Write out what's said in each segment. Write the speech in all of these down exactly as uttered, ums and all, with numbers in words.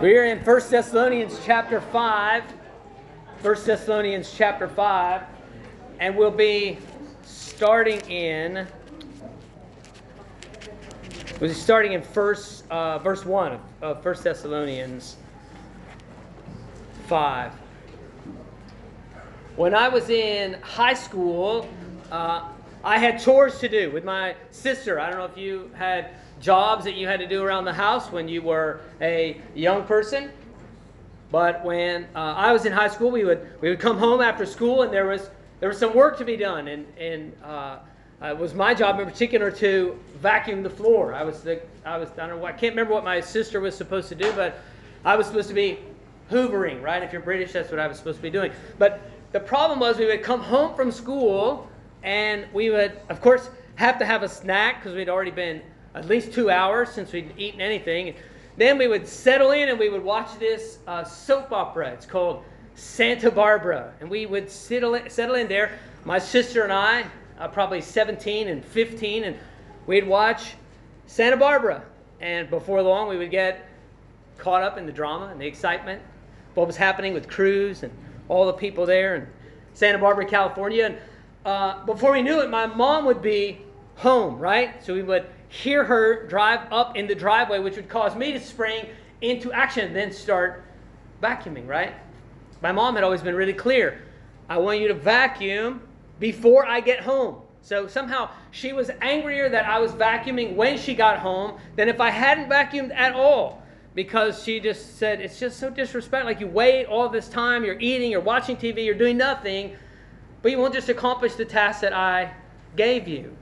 We're in First Thessalonians chapter five. First Thessalonians chapter five. And we'll be starting in... We'll be starting in first, uh, verse one of, of First Thessalonians five. When I was in high school, uh, I had chores to do with my sister. I don't know if you had jobs that you had to do around the house when you were a young person. But when uh, I was in high school, we would we would come home after school, and there was there was some work to be done. And, and uh, it was my job in particular to vacuum the floor. I was the I was I don't know I can't remember what my sister was supposed to do, but I was supposed to be hoovering, right? If you're British, that's what I was supposed to be doing. But the problem was we would come home from school, and we would, of course, have to have a snack because we'd already been at least two hours since we'd eaten anything. Then we would settle in and we would watch this uh, soap opera. It's called Santa Barbara, and we would settle in, settle in there. My sister and I. Uh, probably seventeen and fifteen, and we'd watch Santa Barbara, and before long we would get caught up in the drama and the excitement, what was happening with crews and all the people there in Santa Barbara, California. And uh, before we knew it, my mom would be home, right? So we would hear her drive up in the driveway, which would cause me to spring into action and then start vacuuming, right? My mom had always been really clear. I want you to vacuum before I get home. So somehow she was angrier that I was vacuuming when she got home than if I hadn't vacuumed at all, because she just said, it's just so disrespectful. Like, you wait all this time, you're eating, you're watching T V, you're doing nothing, but you won't just accomplish the task that I gave you.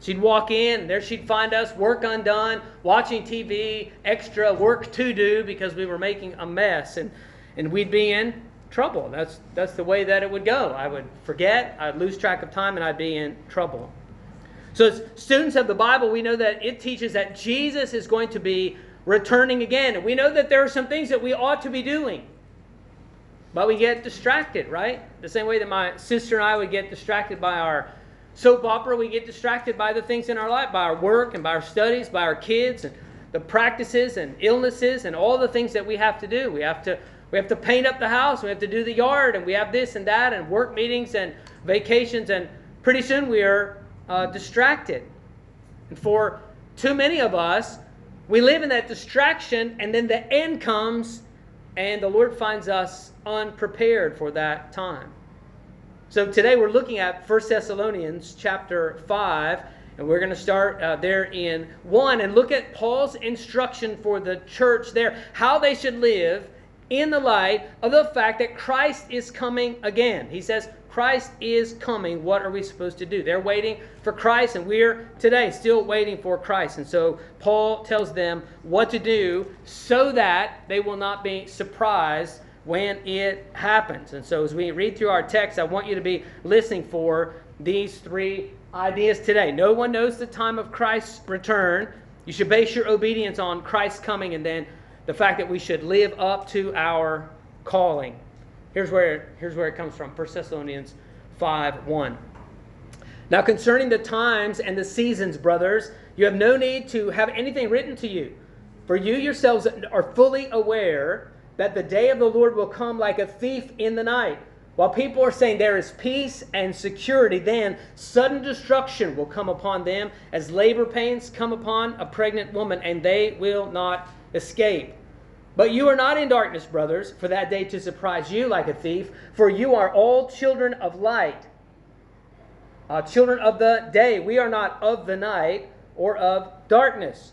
She'd walk in, and there she'd find us, work undone, watching T V, extra work to do because we were making a mess, and, and we'd be in trouble. That's that's the way that it would go. I would forget, I'd lose track of time, and I'd be in trouble. So as students of the Bible, we know that it teaches that Jesus is going to be returning again. And we know that there are some things that we ought to be doing. But we get distracted, right? The same way that my sister and I would get distracted by our soap opera, we get distracted by the things in our life, by our work and by our studies, by our kids and the practices and illnesses and all the things that we have to do. We have to We have to paint up the house, we have to do the yard, and we have this and that, and work meetings and vacations, and pretty soon we are uh, distracted. And for too many of us, we live in that distraction, and then the end comes, and the Lord finds us unprepared for that time. So today we're looking at First Thessalonians chapter five, and we're going to start uh, there in one, and look at Paul's instruction for the church there, how they should live in the light of the fact that Christ is coming again. He says, Christ is coming. What are we supposed to do? They're waiting for Christ, and we're today still waiting for Christ. And so Paul tells them what to do so that they will not be surprised when it happens. And so as we read through our text, I want you to be listening for these three ideas today. No one knows the time of Christ's return. You should base your obedience on Christ's coming, and then the fact that we should live up to our calling. Here's where, here's where it comes from. First Thessalonians five one. Now concerning the times and the seasons, brothers, you have no need to have anything written to you. For you yourselves are fully aware that the day of the Lord will come like a thief in the night. While people are saying there is peace and security, then sudden destruction will come upon them as labor pains come upon a pregnant woman, and they will not escape. But you are not in darkness, brothers, for that day to surprise you like a thief, for you are all children of light, uh, children of the day. We are not of the night or of darkness.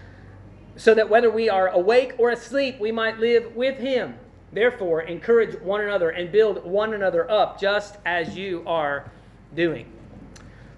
so that whether we are awake or asleep, we might live with him. Therefore, encourage one another and build one another up, just as you are doing.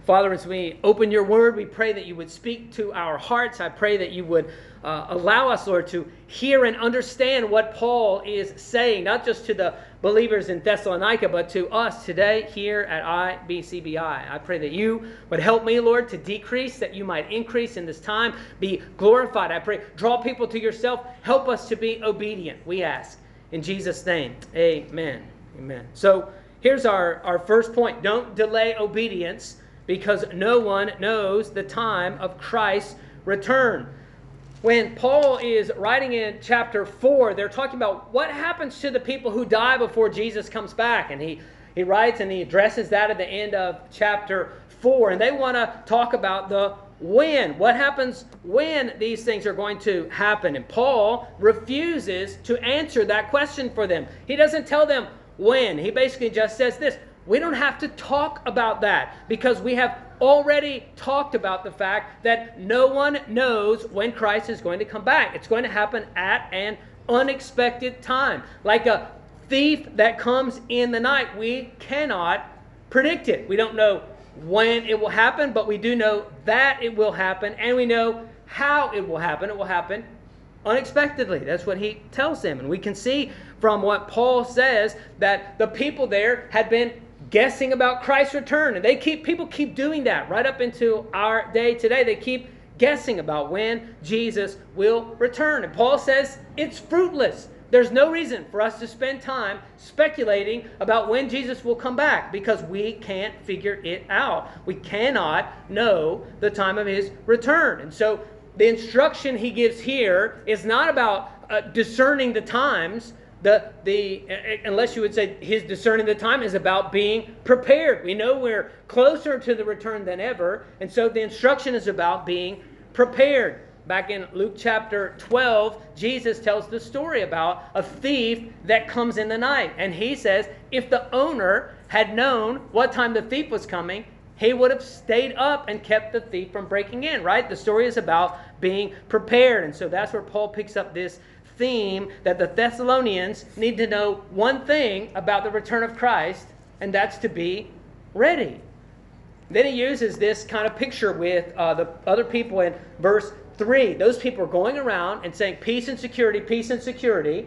Father, as we open your word, we pray that you would speak to our hearts. I pray that you would uh, allow us, Lord, to hear and understand what Paul is saying, not just to the believers in Thessalonica, but to us today here at I B C B I. I pray that you would help me, Lord, to decrease, that you might increase in this time, be glorified. I pray, draw people to yourself, help us to be obedient, we ask. In Jesus' name, amen. Amen. So here's our, our first point. Don't delay obedience, because no one knows the time of Christ's return. When Paul is writing in chapter four, they're talking about what happens to the people who die before Jesus comes back. And he, he writes and he addresses that at the end of chapter four. And they want to talk about the when. What happens when these things are going to happen? And Paul refuses to answer that question for them. He doesn't tell them when. He basically just says this: we don't have to talk about that, because we have already talked about the fact that no one knows when Christ is going to come back. It's going to happen at an unexpected time. Like a thief that comes in the night, we cannot predict it. We don't know when it will happen, but we do know that it will happen, and we know how it will happen. It will happen unexpectedly. That's what he tells them. And we can see from what Paul says that the people there had been guessing about Christ's return, and they keep people keep doing that right up into our day today. They keep guessing about when Jesus will return, and Paul says it's fruitless. There's no reason for us to spend time speculating about when Jesus will come back, because we can't figure it out. We cannot know the time of his return. And so the instruction he gives here is not about uh, discerning the times. The, the, unless you would say his discerning the time is about being prepared. We know we're closer to the return than ever, and so the instruction is about being prepared. Back in Luke chapter twelve, Jesus tells the story about a thief that comes in the night. And he says, if the owner had known what time the thief was coming, he would have stayed up and kept the thief from breaking in, right? The story is about being prepared. And so that's where Paul picks up this theme that the Thessalonians need to know one thing about the return of Christ, and that's to be ready. Then he uses this kind of picture with uh, the other people in verse three. Those people are going around and saying peace and security, peace and security.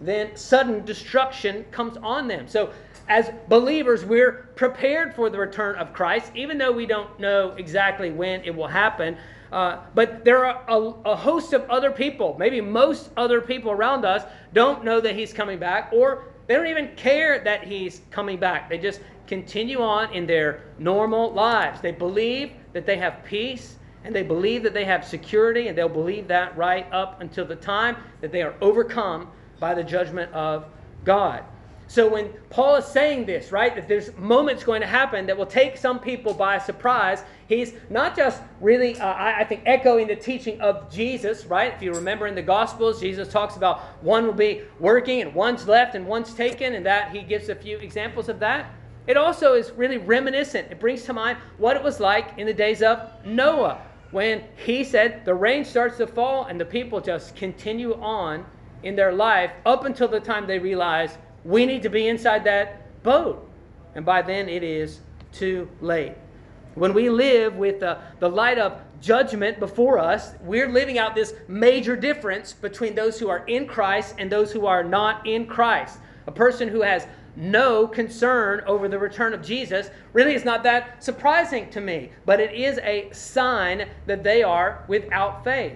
Then sudden destruction comes on them. So as believers, we're prepared for the return of Christ, even though we don't know exactly when it will happen. Uh, but there are a, a host of other people, maybe most other people around us, don't know that he's coming back, or they don't even care that he's coming back. They just continue on in their normal lives. They believe that they have peace, and they believe that they have security, and they'll believe that right up until the time that they are overcome by the judgment of God. So when Paul is saying this, right, that there's moments going to happen that will take some people by surprise, he's not just really, uh, I, I think, echoing the teaching of Jesus, right? If you remember in the Gospels, Jesus talks about one will be working and one's left and one's taken, and that he gives a few examples of that. It also is really reminiscent. It brings to mind what it was like in the days of Noah, when he said the rain starts to fall and the people just continue on in their life up until the time they realize we need to be inside that boat. And by then it is too late. When we live with the, the light of judgment before us, we're living out this major difference between those who are in Christ and those who are not in Christ. A person who has no concern over the return of Jesus really is not that surprising to me, but it is a sign that they are without faith.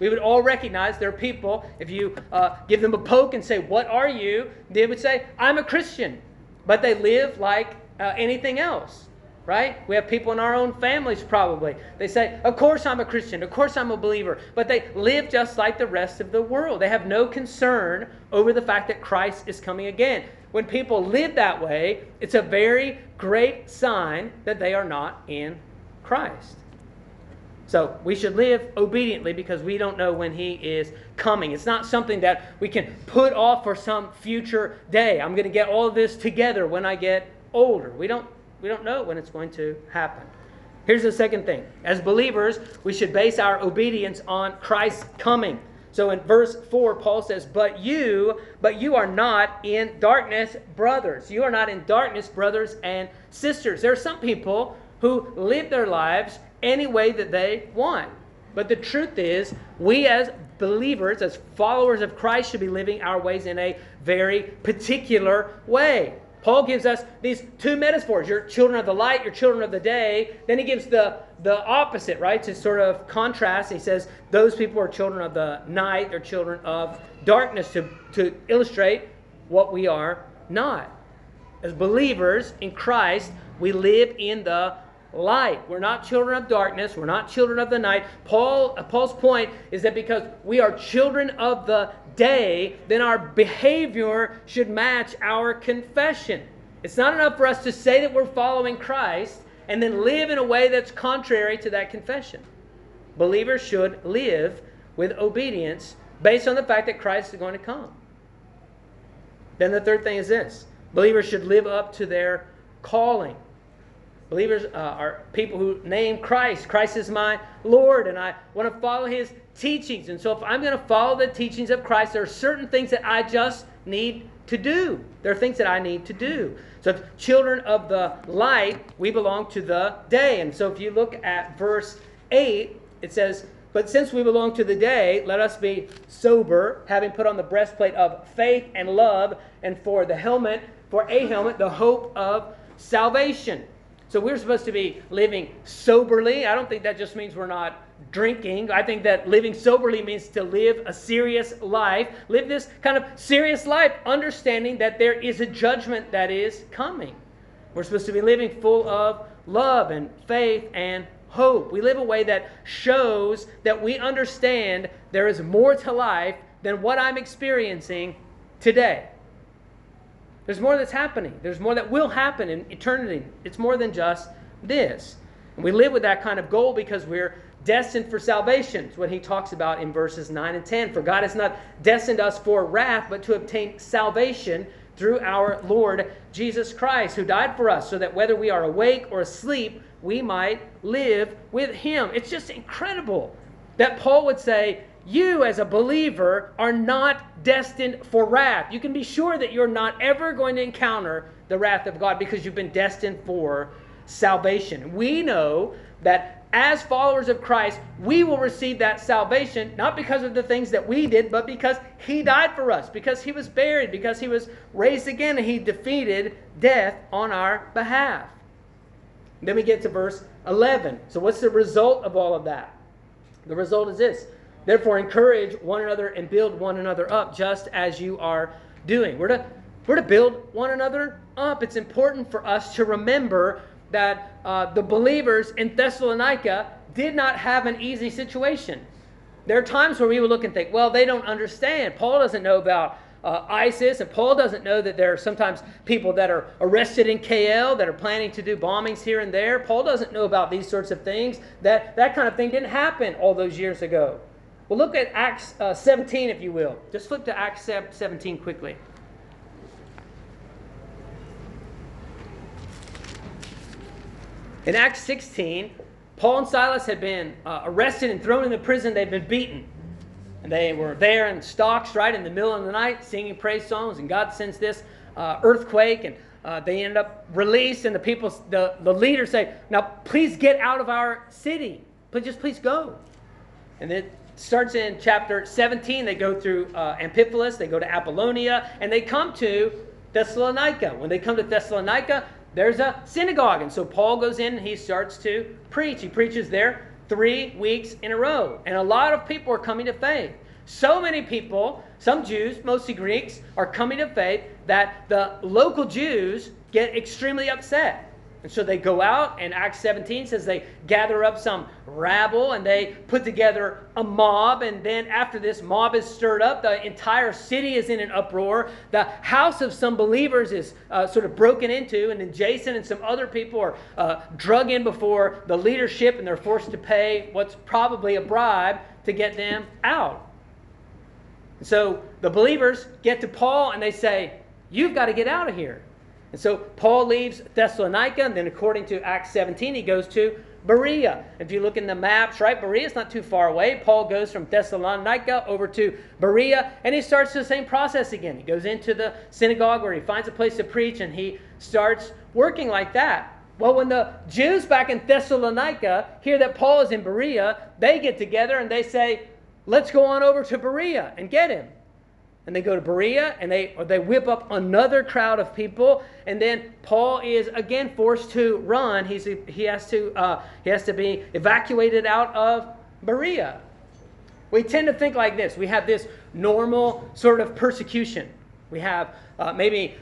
We would all recognize there are people, if you uh, give them a poke and say, what are you? They would say, I'm a Christian. But they live like uh, anything else, right? We have people in our own families probably. They say, of course I'm a Christian. Of course I'm a believer. But they live just like the rest of the world. They have no concern over the fact that Christ is coming again. When people live that way, it's a very great sign that they are not in Christ. So we should live obediently, because we don't know when he is coming. It's not something that we can put off for some future day. I'm going to get all this together when I get older. We don't, we don't know when it's going to happen. Here's the second thing. As believers, we should base our obedience on Christ's coming. So in verse four, Paul says, But you, but you are not in darkness, brothers. You are not in darkness, brothers and sisters. There are some people who live their lives any way that they want. But the truth is, we as believers, as followers of Christ, should be living our ways in a very particular way. Paul gives us these two metaphors. You're children of the light, you're children of the day. Then he gives the, the opposite, right? To sort of contrast, he says, those people are children of the night, they're children of darkness, to, to illustrate what we are not. As believers in Christ, we live in the light. We're not children of darkness. We're not children of the night. Paul, Paul's point is that because we are children of the day, then our behavior should match our confession. It's not enough for us to say that we're following Christ and then live in a way that's contrary to that confession. Believers should live with obedience based on the fact that Christ is going to come. Then the third thing is this. Believers should live up to their calling. Believers uh, are people who name Christ. Christ is my Lord, and I want to follow his teachings. And so if I'm going to follow the teachings of Christ, there are certain things that I just need to do. There are things that I need to do. So children of the light, we belong to the day. And so if you look at verse eight, it says, "But since we belong to the day, let us be sober, having put on the breastplate of faith and love, and for the helmet, for a helmet, the hope of salvation." So we're supposed to be living soberly. I don't think that just means we're not drinking. I think that living soberly means to live a serious life. Live this kind of serious life, understanding that there is a judgment that is coming. We're supposed to be living full of love and faith and hope. We live a way that shows that we understand there is more to life than what I'm experiencing today. There's more that's happening. There's more that will happen in eternity. It's more than just this. And we live with that kind of goal because we're destined for salvation. It's what he talks about in verses nine and ten. For God has not destined us for wrath, but to obtain salvation through our Lord Jesus Christ, who died for us, so that whether we are awake or asleep, we might live with him. It's just incredible that Paul would say, you as a believer are not destined for wrath. You can be sure that you're not ever going to encounter the wrath of God because you've been destined for salvation. We know that as followers of Christ, we will receive that salvation, not because of the things that we did, but because he died for us, because he was buried, because he was raised again, and he defeated death on our behalf. And then we get to verse eleven. So what's the result of all of that? The result is this. Therefore, encourage one another and build one another up, just as you are doing. We're to, we're to build one another up. It's important for us to remember that uh, the believers in Thessalonica did not have an easy situation. There are times where we would look and think, well, they don't understand. Paul doesn't know about uh, ISIS, and Paul doesn't know that there are sometimes people that are arrested in K L that are planning to do bombings here and there. Paul doesn't know about these sorts of things. That, that kind of thing didn't happen all those years ago. Well, look at Acts uh, seventeen, if you will. Just flip to Acts seventeen quickly. In Acts sixteen, Paul and Silas had been uh, arrested and thrown into prison. They'd been beaten. And they were there in stocks, right, in the middle of the night, singing praise songs. And God sends this uh, earthquake, and uh, they ended up released. And the people, the, the leaders say, now, please get out of our city. Please, just please go. And then starts in chapter seventeen. They go through uh, Amphipolis, they go to Apollonia, and they come to Thessalonica. When they come to Thessalonica, there's a synagogue. And so Paul goes in and he starts to preach. He preaches there three weeks in a row. And a lot of people are coming to faith. So many people, some Jews, mostly Greeks, are coming to faith that the local Jews get extremely upset. And so they go out, and Acts seventeen says they gather up some rabble, and they put together a mob. And then after this mob is stirred up, the entire city is in an uproar. The house of some believers is uh, sort of broken into, and then Jason and some other people are uh, drug in before the leadership, and they're forced to pay what's probably a bribe to get them out. And so the believers get to Paul, and they say, you've got to get out of here. And so Paul leaves Thessalonica, and then according to Acts seventeen, he goes to Berea. If you look in the maps, right, Berea is not too far away. Paul goes from Thessalonica over to Berea, and he starts the same process again. He goes into the synagogue where he finds a place to preach, and he starts working like that. Well, when the Jews back in Thessalonica hear that Paul is in Berea, they get together and they say, let's go on over to Berea and get him. And they go to Berea, and they, or they whip up another crowd of people, and then Paul is again forced to run. He's, he, has to, uh, he has to be evacuated out of Berea. We tend to think like this. We have this normal sort of persecution. We have uh, maybe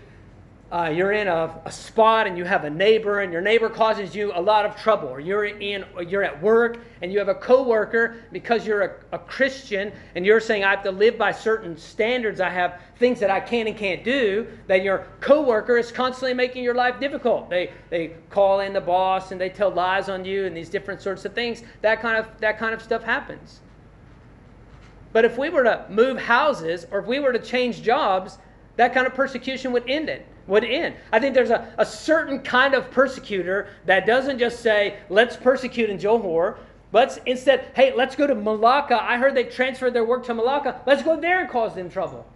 uh, you're in a, a spot and you have a neighbor, and your neighbor causes you a lot of trouble. Or you're in, or you're at work and you have a coworker, because you're a, a Christian and you're saying I have to live by certain standards. I have things that I can and can't do. That your coworker is constantly making your life difficult. They they call in the boss and they tell lies on you and these different sorts of things. That kind of that kind of stuff happens. But if we were to move houses or if we were to change jobs, that kind of persecution would end it, would end. I think there's a, a certain kind of persecutor that doesn't just say, let's persecute in Johor. Let's instead, hey, let's go to Malacca. I heard they transferred their work to Malacca. Let's go there and cause them trouble.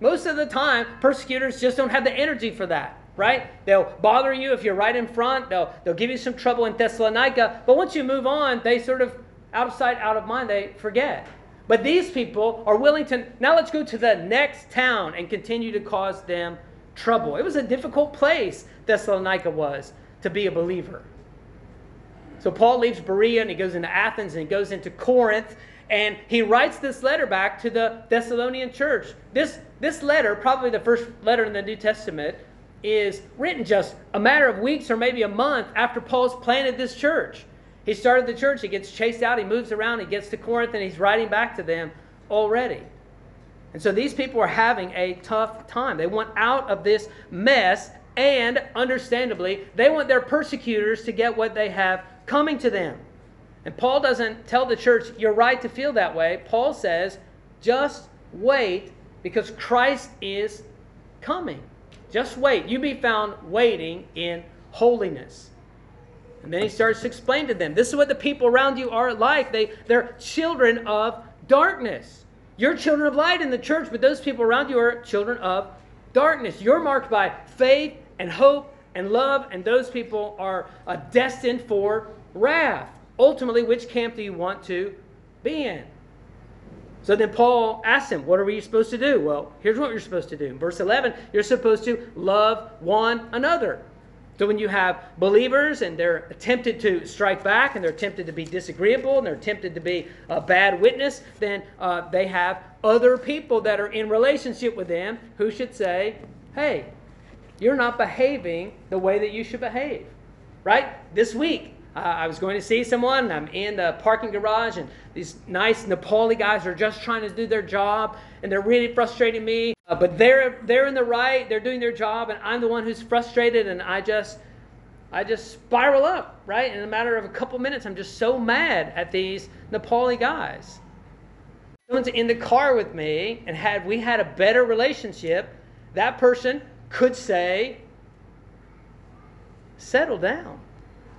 Most of the time, persecutors just don't have the energy for that, right? They'll bother you if you're right in front. They'll, they'll give you some trouble in Thessalonica. But once you move on, they sort of, out of sight, out of mind, they forget. But these people are willing to, now let's go to the next town and continue to cause them trouble. It was a difficult place, Thessalonica was, to be a believer. So Paul leaves Berea and he goes into Athens and he goes into Corinth. And he writes this letter back to the Thessalonian church. This, this letter, probably the first letter in the New Testament, is written just a matter of weeks or maybe a month after Paul's planted this church. He started the church, he gets chased out, he moves around, he gets to Corinth, and he's writing back to them already. And so these people are having a tough time. They want out of this mess, and understandably, they want their persecutors to get what they have coming to them. And Paul doesn't tell the church, you're right to feel that way. Paul says, just wait, because Christ is coming. Just wait. You be found waiting in holiness. And then he starts to explain to them, this is what the people around you are like. They, they're children of darkness. You're children of light in the church, but those people around you are children of darkness. You're marked by faith and hope and love, and those people are uh, destined for wrath. Ultimately, which camp do you want to be in? So then Paul asks him, what are we supposed to do? Well, here's what you're supposed to do. In verse eleven, you're supposed to love one another. So when you have believers and they're tempted to strike back and they're tempted to be disagreeable and they're tempted to be a bad witness, then uh, they have other people that are in relationship with them who should say, hey, you're not behaving the way that you should behave, right? This week, uh, I was going to see someone, and I'm in the parking garage, and these nice Nepali guys are just trying to do their job, and they're really frustrating me. Uh, but they're they're in the right, they're doing their job, and I'm the one who's frustrated, and I just I just spiral up, right? In a matter of a couple minutes, I'm just so mad at these Nepali guys. Someone's in the car with me, and had we had a better relationship, that person could say, settle down,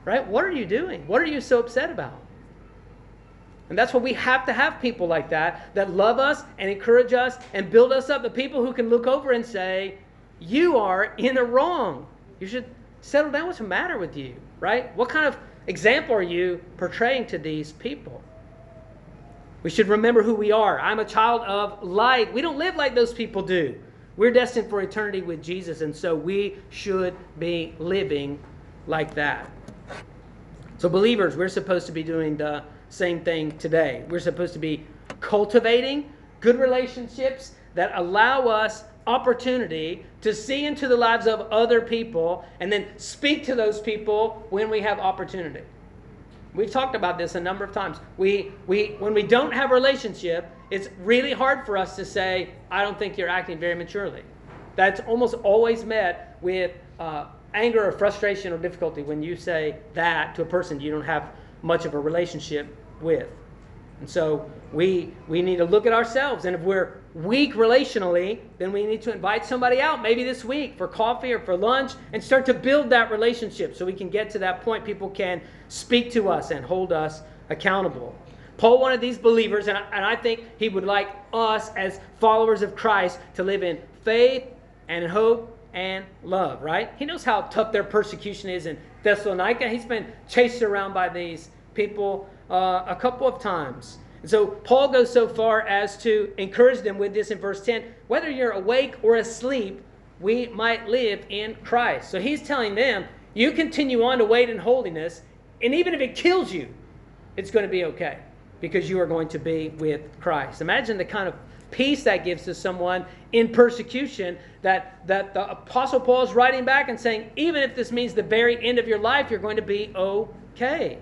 right? What are you doing? What are you so upset about? And that's why we have to have people like that, that love us and encourage us and build us up. The people who can look over and say, you are in the wrong. You should settle down. What's the matter with you, right? What kind of example are you portraying to these people? We should remember who we are. I'm a child of light. We don't live like those people do. We're destined for eternity with Jesus, and so we should be living like that. So believers, we're supposed to be doing the same thing today. We're supposed to be cultivating good relationships that allow us opportunity to see into the lives of other people and then speak to those people when we have opportunity. We've talked about this a number of times. We, we, when we don't have a relationship, it's really hard for us to say, I don't think you're acting very maturely. That's almost always met with uh, anger or frustration or difficulty when you say that to a person you don't have much of a relationship with. And so we we need to look at ourselves, and if we're weak relationally, then we need to invite somebody out, maybe this week, for coffee or for lunch, and start to build that relationship so we can get to that point. People can speak to us and hold us accountable. Paul wanted these believers, and I, and I think he would like us as followers of Christ to live in faith and in hope and love, right? He knows how tough their persecution is in Thessalonica. He's been chased around by these people uh, a couple of times. And so Paul goes so far as to encourage them with this in verse ten. Whether you're awake or asleep, we might live in Christ. So he's telling them, you continue on to wait in holiness, and even if it kills you, it's going to be okay, because you are going to be with Christ. Imagine the kind of peace that gives to someone in persecution, that, that the Apostle Paul is writing back and saying, even if this means the very end of your life, you're going to be okay.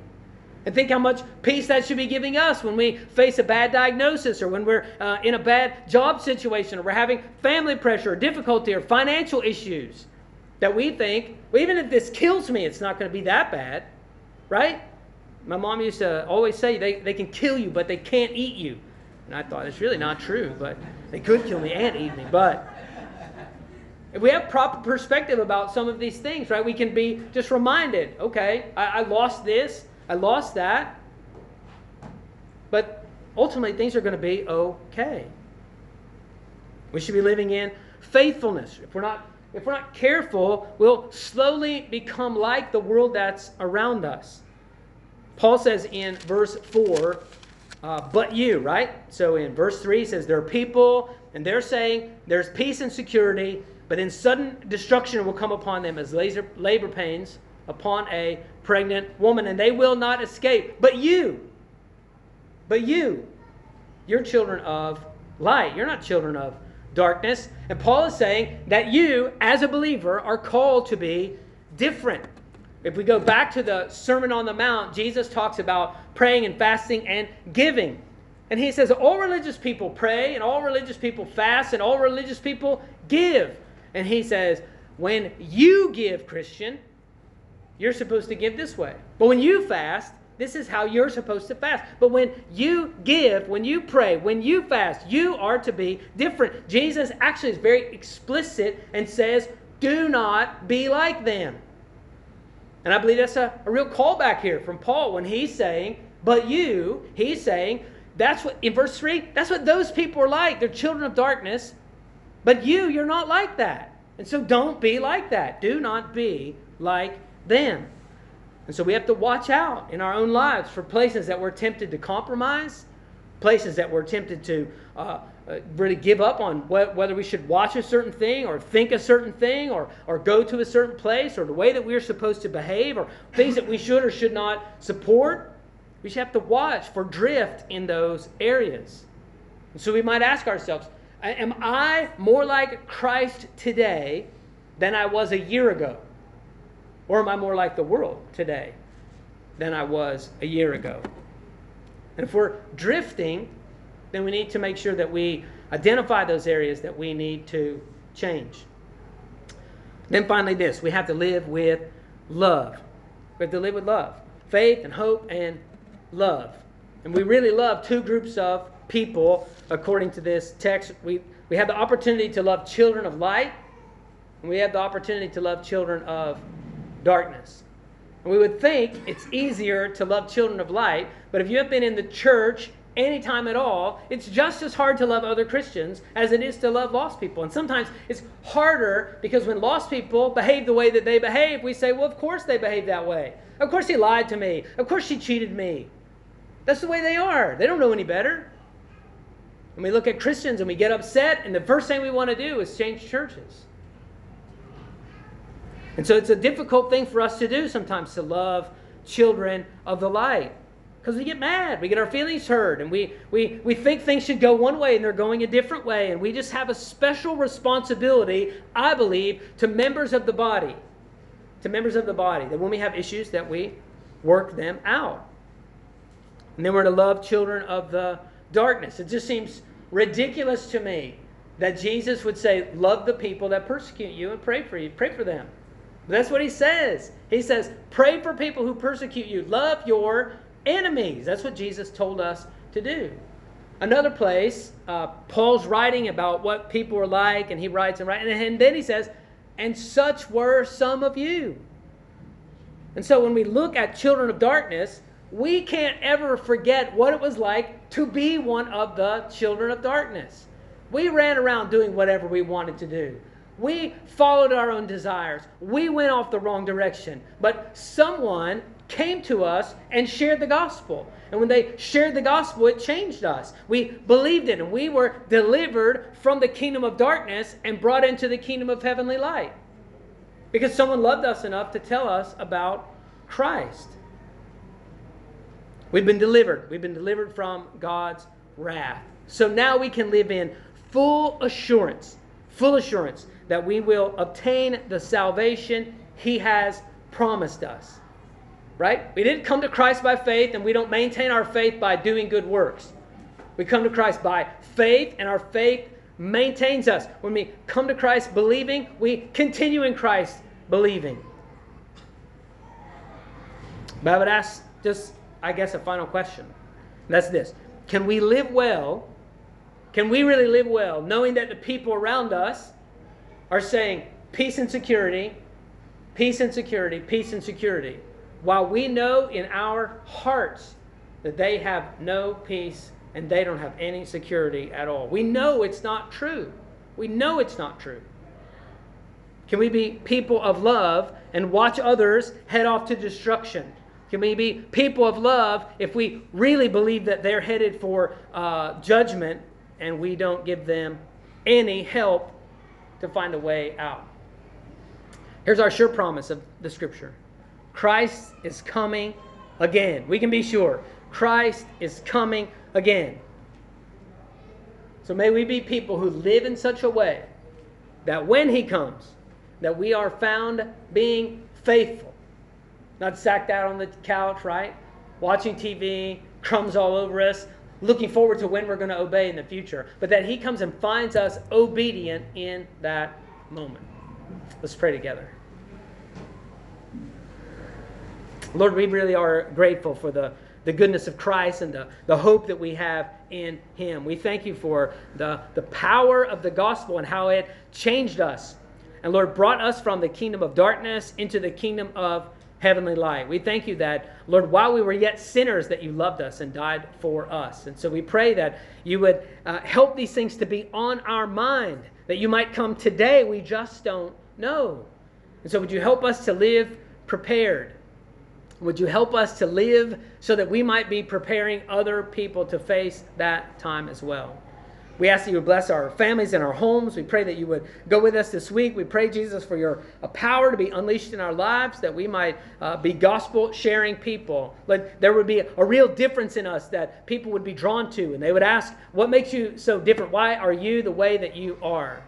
And think how much peace that should be giving us when we face a bad diagnosis, or when we're uh, in a bad job situation, or we're having family pressure or difficulty or financial issues, that we think, well, even if this kills me, it's not going to be that bad, right? My mom used to always say, they, they can kill you, but they can't eat you. And I thought, it's really not true, but they could kill me and eat me. But if we have proper perspective about some of these things, right, we can be just reminded, okay, I, I lost this, I lost that, but ultimately things are going to be okay. We should be living in faithfulness. If we're not, if we're not careful, we'll slowly become like the world that's around us. Paul says in verse four, uh, but you, right? So in verse three, he says, there are people, and they're saying there's peace and security, but then sudden destruction will come upon them as laser, labor pains upon a pregnant woman, and they will not escape. But you, but you, you're children of light. You're not children of darkness. And Paul is saying that you, as a believer, are called to be different. If we go back to the Sermon on the Mount, Jesus talks about praying and fasting and giving. And he says, all religious people pray, and all religious people fast, and all religious people give. And he says, when you give, Christian, you're supposed to give this way. But when you fast, this is how you're supposed to fast. But when you give, when you pray, when you fast, you are to be different. Jesus actually is very explicit and says, do not be like them. And I believe that's a, a real callback here from Paul when he's saying, but you, he's saying, that's what, in verse three, that's what those people are like. They're children of darkness. But you, you're not like that. And so don't be like that. Do not be like them. And so we have to watch out in our own lives for places that we're tempted to compromise, places that we're tempted to uh, really give up on wh- whether we should watch a certain thing or think a certain thing or, or go to a certain place or the way that we're supposed to behave or things that we should or should not support. We should have to watch for drift in those areas. And so we might ask ourselves, am I more like Christ today than I was a year ago? Or am I more like the world today than I was a year ago? And if we're drifting, then we need to make sure that we identify those areas that we need to change. Then finally this, we have to live with love. We have to live with love. Faith and hope and love. And we really love two groups of people according to this text. We, we have the opportunity to love children of light, and we have the opportunity to love children of darkness. We would think it's easier to love children of light, but if you have been in the church any time at all, it's just as hard to love other Christians as it is to love lost people. And sometimes it's harder because when lost people behave the way that they behave, we say, well, of course they behave that way. Of course he lied to me. Of course she cheated me. That's the way they are. They don't know any better. And we look at Christians and we get upset, and the first thing we want to do is change churches. And so it's a difficult thing for us to do sometimes, to love children of the light, because we get mad, we get our feelings hurt, and we, we, we think things should go one way and they're going a different way. And we just have a special responsibility, I believe, to members of the body, to members of the body, that when we have issues that we work them out. And then we're to love children of the darkness. It just seems ridiculous to me that Jesus would say, love the people that persecute you and pray for you, pray for them. That's what he says. He says, pray for people who persecute you. Love your enemies. That's what Jesus told us to do. Another place, uh, Paul's writing about what people are like, and he writes and writes, and then he says, and such were some of you. And so when we look at children of darkness, we can't ever forget what it was like to be one of the children of darkness. We ran around doing whatever we wanted to do. We followed our own desires. We went off the wrong direction. But someone came to us and shared the gospel. And when they shared the gospel, it changed us. We believed in it. And we were delivered from the kingdom of darkness and brought into the kingdom of heavenly light. Because someone loved us enough to tell us about Christ. We've been delivered. We've been delivered from God's wrath. So now we can live in full assurance. Full assurance that we will obtain the salvation He has promised us. Right? We didn't come to Christ by faith, and we don't maintain our faith by doing good works. We come to Christ by faith, and our faith maintains us. When we come to Christ believing, we continue in Christ believing. But I would ask just, I guess, a final question. And that's this. Can we live well? Can we really live well knowing that the people around us are saying peace and security, peace and security, peace and security, while we know in our hearts that they have no peace and they don't have any security at all? We know it's not true. We know it's not true. Can we be people of love and watch others head off to destruction? Can we be people of love if we really believe that they're headed for uh, judgment, and we don't give them any help to find a way out? Here's our sure promise of the Scripture. Christ is coming again. We can be sure. Christ is coming again. So may we be people who live in such a way that when He comes, that we are found being faithful. Not sacked out on the couch, right? Watching T V, crumbs all over us, looking forward to when we're going to obey in the future, but that He comes and finds us obedient in that moment. Let's pray together. Lord, we really are grateful for the, the goodness of Christ and the, the hope that we have in Him. We thank You for the, the power of the gospel and how it changed us. And Lord, brought us from the kingdom of darkness into the kingdom of heavenly light. We thank You that, Lord, while we were yet sinners, that You loved us and died for us. And so we pray that You would uh, help these things to be on our mind, that You might come today. We just don't know. And so would You help us to live prepared? Would You help us to live so that we might be preparing other people to face that time as well? We ask that You would bless our families and our homes. We pray that You would go with us this week. We pray, Jesus, for Your power to be unleashed in our lives, that we might uh, be gospel-sharing people. Like there would be a real difference in us that people would be drawn to, and they would ask, what makes you so different? Why are you the way that you are?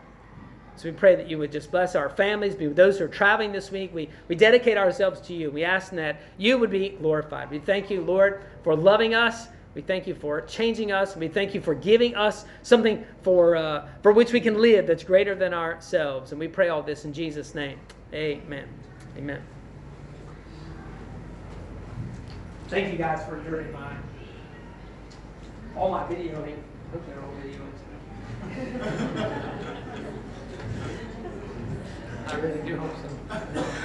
So we pray that You would just bless our families, be with those who are traveling this week. We, we dedicate ourselves to You. We ask that You would be glorified. We thank You, Lord, for loving us. We thank You for changing us. We thank You for giving us something for uh, for which we can live that's greater than ourselves. And we pray all this in Jesus' name. Amen. Amen. Thank you guys for hearing my all my videoing. I hope they're all videoing. I really do hope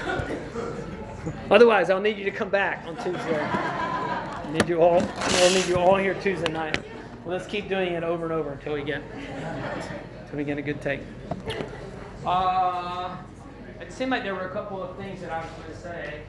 so. Otherwise, I'll need you to come back on Tuesday. I need you all, I need you all here Tuesday night. Well, let's keep doing it over and over until we get, until we get a good take. Uh, it seemed like there were a couple of things that I was going to say.